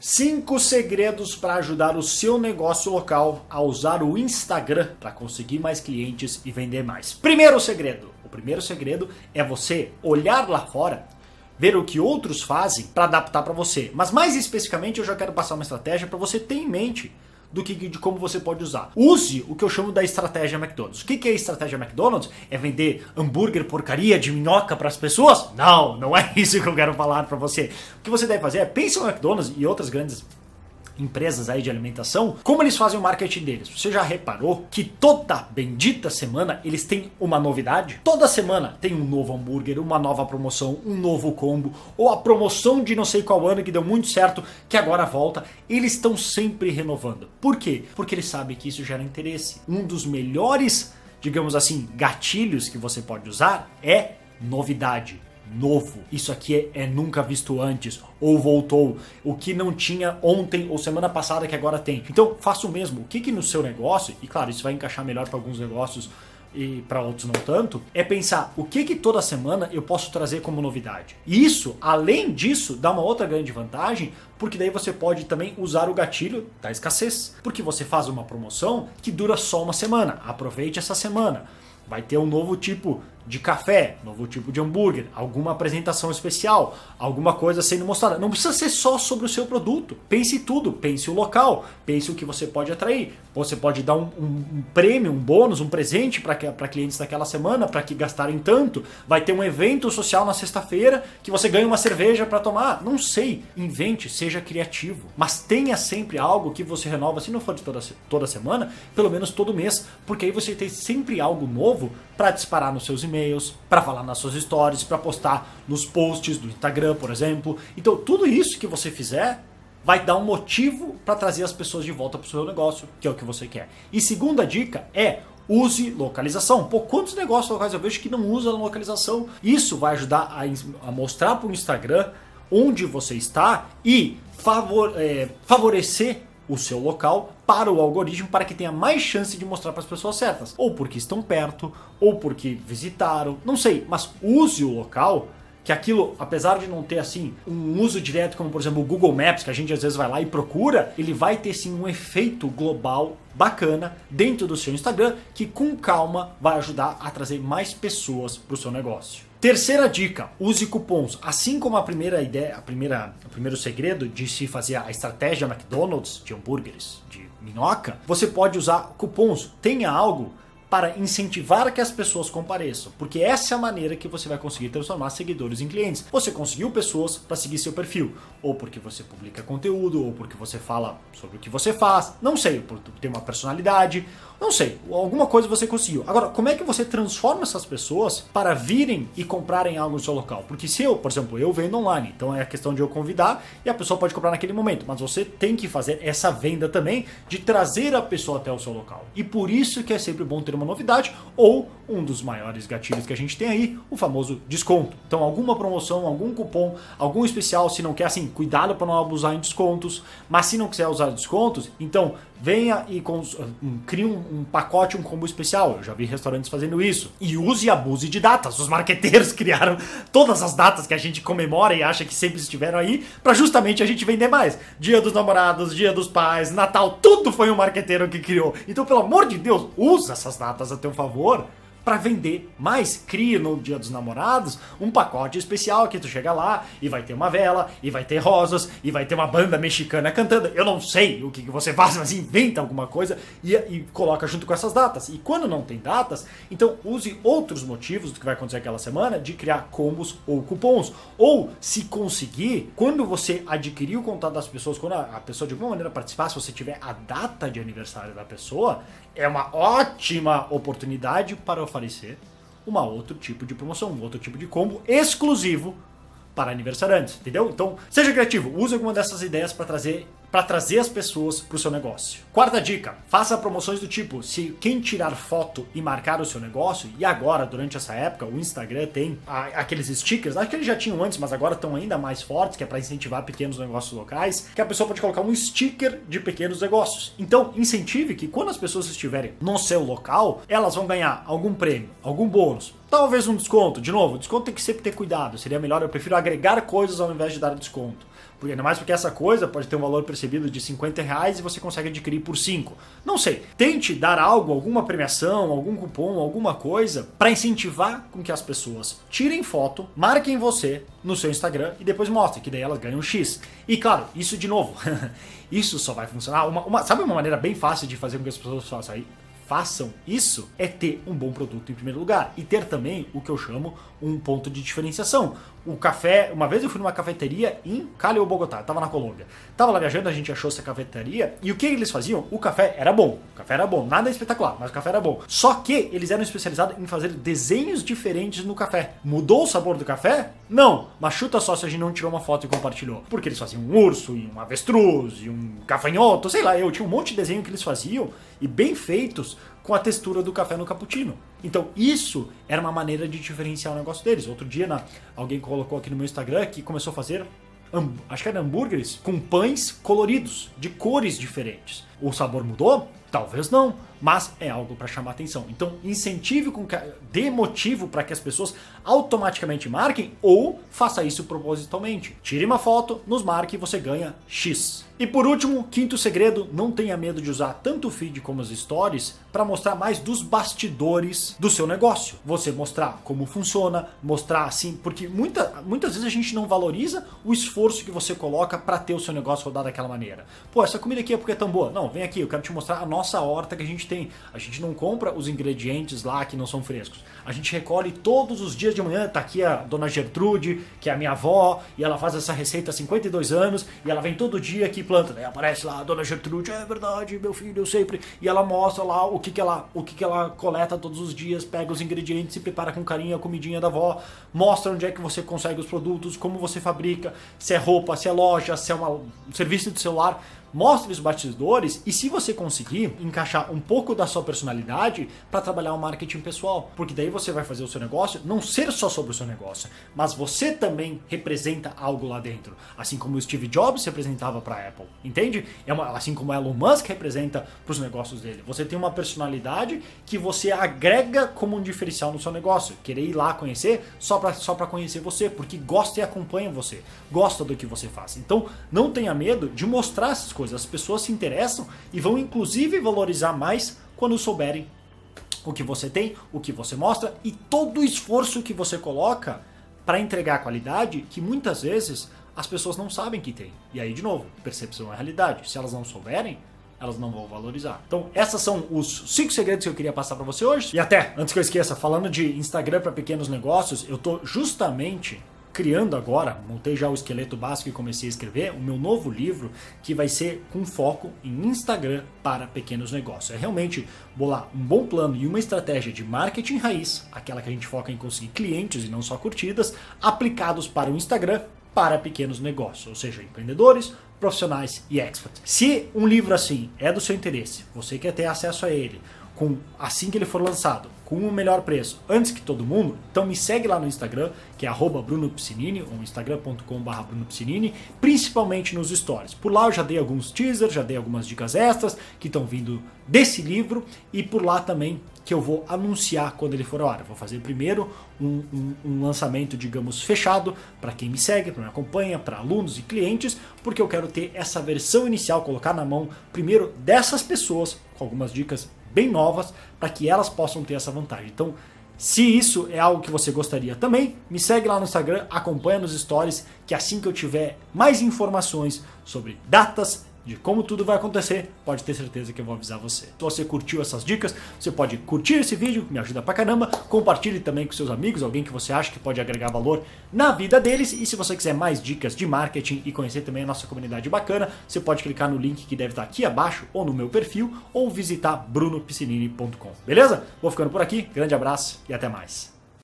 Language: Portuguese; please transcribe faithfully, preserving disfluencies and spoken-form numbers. cinco segredos para ajudar o seu negócio local a usar o Instagram para conseguir mais clientes e vender mais. Primeiro segredo. O primeiro segredo é você olhar lá fora, ver o que outros fazem para adaptar para você. Mas mais especificamente eu já quero passar uma estratégia para você ter em mente do que, de como você pode usar. Use o que eu chamo da estratégia McDonald's. O que é a estratégia McDonald's? É vender hambúrguer, porcaria de minhoca para as pessoas? Não, não é isso que eu quero falar para você. O que você deve fazer é pensar no McDonald's e outras grandes empresas aí de alimentação, como eles fazem o marketing deles. Você já reparou que toda bendita semana eles têm uma novidade? Toda semana tem um novo hambúrguer, uma nova promoção, um novo combo, ou a promoção de não sei qual ano que deu muito certo, que agora volta. Eles estão sempre renovando. Por quê? Porque eles sabem que isso gera interesse. Um dos melhores, digamos assim, gatilhos que você pode usar é novidade. Novo. Isso aqui é, é nunca visto antes, ou voltou, o que não tinha ontem ou semana passada que agora tem. Então faça o mesmo. O que, que no seu negócio, e claro, isso vai encaixar melhor para alguns negócios e para outros não tanto, é pensar o que, que toda semana eu posso trazer como novidade. E isso, além disso, dá uma outra grande vantagem, porque daí você pode também usar o gatilho da escassez, porque você faz uma promoção que dura só uma semana. Aproveite essa semana. Vai ter um novo tipo de café, novo tipo de hambúrguer, alguma apresentação especial, alguma coisa sendo mostrada. Não precisa ser só sobre o seu produto. Pense tudo, pense o local, pense o que você pode atrair. Você pode dar um, um, um prêmio, um bônus, um presente para clientes daquela semana, para que gastarem tanto. Vai ter um evento social na sexta-feira que você ganha uma cerveja para tomar. Não sei, invente, seja criativo. Mas tenha sempre algo que você renova, se não for de toda, toda semana, pelo menos todo mês, porque aí você tem sempre algo novo para disparar nos seus e-mails, para falar nas suas stories, para postar nos posts do Instagram, por exemplo. Então tudo isso que você fizer vai dar um motivo para trazer as pessoas de volta para o seu negócio, que é o que você quer. E segunda dica é: use localização. Pô, quantos negócios locais eu vejo que não usam localização? Isso vai ajudar a, a mostrar para o Instagram onde você está e favor, é, favorecer o seu local para o algoritmo, para que tenha mais chance de mostrar para as pessoas certas. Ou porque estão perto, ou porque visitaram, não sei. Mas use o local, que aquilo, apesar de não ter assim um uso direto, como por exemplo o Google Maps, que a gente às vezes vai lá e procura, ele vai ter sim um efeito global bacana dentro do seu Instagram, que com calma vai ajudar a trazer mais pessoas para o seu negócio. Terceira dica, use cupons. Assim como a primeira ideia, a primeira, o primeiro segredo de se fazer a estratégia McDonald's de hambúrgueres, de minhoca, você pode usar cupons. Tenha algo para incentivar que as pessoas compareçam, porque essa é a maneira que você vai conseguir transformar seguidores em clientes. Você conseguiu pessoas para seguir seu perfil, ou porque você publica conteúdo, ou porque você fala sobre o que você faz, não sei, por ter uma personalidade, não sei, alguma coisa você conseguiu. Agora, como é que você transforma essas pessoas para virem e comprarem algo no seu local? Porque se eu, por exemplo, eu vendo online, então é a questão de eu convidar e a pessoa pode comprar naquele momento, mas você tem que fazer essa venda também de trazer a pessoa até o seu local. E por isso que é sempre bom ter uma novidade ou um dos maiores gatilhos que a gente tem aí, o famoso desconto. Então alguma promoção, algum cupom, algum especial, se não quer assim, cuidado para não abusar em descontos, mas se não quiser usar descontos, então venha e cons... crie um, um pacote, um combo especial. Eu já vi restaurantes fazendo isso. E use e abuse de datas. Os marqueteiros criaram todas as datas que a gente comemora e acha que sempre estiveram aí para justamente a gente vender mais. Dia dos namorados, dia dos pais, Natal, tudo foi um marqueteiro que criou. Então, pelo amor de Deus, use essas datas a teu favor para vender mais. Crie no Dia dos Namorados um pacote especial que tu chega lá e vai ter uma vela, e vai ter rosas, e vai ter uma banda mexicana cantando. Eu não sei o que, que você faz, mas inventa alguma coisa e, e coloca junto com essas datas. E quando não tem datas, então use outros motivos do que vai acontecer aquela semana de criar combos ou cupons. Ou, se conseguir, quando você adquirir o contato das pessoas, quando a, a pessoa de alguma maneira participar, se você tiver a data de aniversário da pessoa, é uma ótima oportunidade para oferecer uma outro tipo de promoção, um outro tipo de combo exclusivo para aniversariantes, entendeu? Então, seja criativo, use alguma dessas ideias para trazer para trazer as pessoas para o seu negócio. Quarta dica, faça promoções do tipo, se quem tirar foto e marcar o seu negócio, e agora, durante essa época, o Instagram tem a, aqueles stickers, acho que eles já tinham antes, mas agora estão ainda mais fortes, que é para incentivar pequenos negócios locais, que a pessoa pode colocar um sticker de pequenos negócios. Então, incentive que quando as pessoas estiverem no seu local, elas vão ganhar algum prêmio, algum bônus, talvez um desconto. De novo, desconto tem que sempre ter cuidado, seria melhor, eu prefiro agregar coisas ao invés de dar desconto. Ainda mais porque essa coisa pode ter um valor percebido de cinquenta reais e você consegue adquirir por cinco. Não sei. Tente dar algo, alguma premiação, algum cupom, alguma coisa para incentivar com que as pessoas tirem foto, marquem você no seu Instagram e depois mostrem, que daí elas ganham um X. E claro, isso de novo, isso só vai funcionar. Uma, uma, sabe uma maneira bem fácil de fazer com que as pessoas façam aí? Façam isso é ter um bom produto em primeiro lugar e ter também o que eu chamo um ponto de diferenciação. O café, uma vez eu fui numa cafeteria em Cali ou Bogotá, estava na Colômbia. Estava lá viajando, a gente achou essa cafeteria e o que eles faziam? O café era bom, o café era bom, nada espetacular, mas o café era bom. Só que eles eram especializados em fazer desenhos diferentes no café. Mudou o sabor do café? Não, mas chuta só se a gente não tirou uma foto e compartilhou. Porque eles faziam um urso e um avestruz e um gafanhoto, sei lá, eu tinha um monte de desenho que eles faziam e bem feitos, com a textura do café no cappuccino. Então isso era uma maneira de diferenciar o negócio deles. Outro dia na, alguém colocou aqui no meu Instagram que começou a fazer, hum, acho que era hambúrgueres, com pães coloridos, de cores diferentes. O sabor mudou? Talvez não, mas é algo para chamar atenção. Então incentive, com que, dê motivo para que as pessoas automaticamente marquem ou faça isso propositalmente. Tire uma foto, nos marque e você ganha X. E por último, quinto segredo, não tenha medo de usar tanto o feed como as stories para mostrar mais dos bastidores do seu negócio. Você mostrar como funciona, mostrar assim, porque muita, muitas vezes a gente não valoriza o esforço que você coloca para ter o seu negócio rodar daquela maneira. Pô, essa comida aqui é porque é tão boa. Não, vem aqui, eu quero te mostrar a nossa horta que a gente tem. A gente não compra os ingredientes lá que não são frescos. A gente recolhe todos os dias de manhã, tá aqui a dona Gertrude, que é a minha avó, e ela faz essa receita há cinquenta e dois anos, e ela vem todo dia aqui planta, né? Aparece lá a dona Gertrude, é verdade, meu filho, eu sempre, e ela mostra lá o que que ela, o que que ela coleta todos os dias, pega os ingredientes e prepara com carinho a comidinha da avó, mostra onde é que você consegue os produtos, como você fabrica, se é roupa, se é loja, se é uma, um serviço de celular. Mostre os bastidores e se você conseguir encaixar um pouco da sua personalidade para trabalhar o marketing pessoal, porque daí você vai fazer o seu negócio não ser só sobre o seu negócio, mas você também representa algo lá dentro, assim como o Steve Jobs representava para a Apple, entende? É uma, assim como o Elon Musk representa para os negócios dele. Você tem uma personalidade que você agrega como um diferencial no seu negócio. Querer ir lá conhecer só para só para conhecer você, porque gosta e acompanha você, gosta do que você faz. Então não tenha medo de mostrar essas coisas. As pessoas se interessam e vão inclusive valorizar mais quando souberem o que você tem, o que você mostra e todo o esforço que você coloca para entregar a qualidade que muitas vezes as pessoas não sabem que tem. E aí, de novo, percepção é realidade. Se elas não souberem, elas não vão valorizar. Então, esses são os cinco segredos que eu queria passar para você hoje. E até, antes que eu esqueça, falando de Instagram para pequenos negócios, eu tô justamente criando agora, montei já o esqueleto básico e comecei a escrever o meu novo livro que vai ser com foco em Instagram para pequenos negócios. É realmente bolar um bom plano e uma estratégia de marketing raiz, aquela que a gente foca em conseguir clientes e não só curtidas, aplicados para o Instagram para pequenos negócios, ou seja, empreendedores, profissionais e experts. Se um livro assim é do seu interesse, você quer ter acesso a ele, com, assim que ele for lançado, com o melhor preço, antes que todo mundo, então me segue lá no Instagram, que é arroba brunopiccinini, ou instagram ponto com barra brunopiccinini, principalmente nos stories. Por lá eu já dei alguns teasers, já dei algumas dicas extras que estão vindo desse livro e por lá também que eu vou anunciar quando ele for a hora. Vou fazer primeiro um, um, um lançamento, digamos, fechado para quem me segue, para me acompanha, para alunos e clientes, porque eu quero ter essa versão inicial, colocar na mão primeiro dessas pessoas, com algumas dicas bem novas, para que elas possam ter essa vantagem. Então, se isso é algo que você gostaria também, me segue lá no Instagram, acompanha nos stories, que assim que eu tiver mais informações sobre datas, de como tudo vai acontecer, pode ter certeza que eu vou avisar você. Se você curtiu essas dicas, você pode curtir esse vídeo, me ajuda pra caramba, compartilhe também com seus amigos, alguém que você acha que pode agregar valor na vida deles, e se você quiser mais dicas de marketing e conhecer também a nossa comunidade bacana, você pode clicar no link que deve estar aqui abaixo, ou no meu perfil, ou visitar bruno piccinini ponto com, beleza? Vou ficando por aqui, grande abraço e até mais.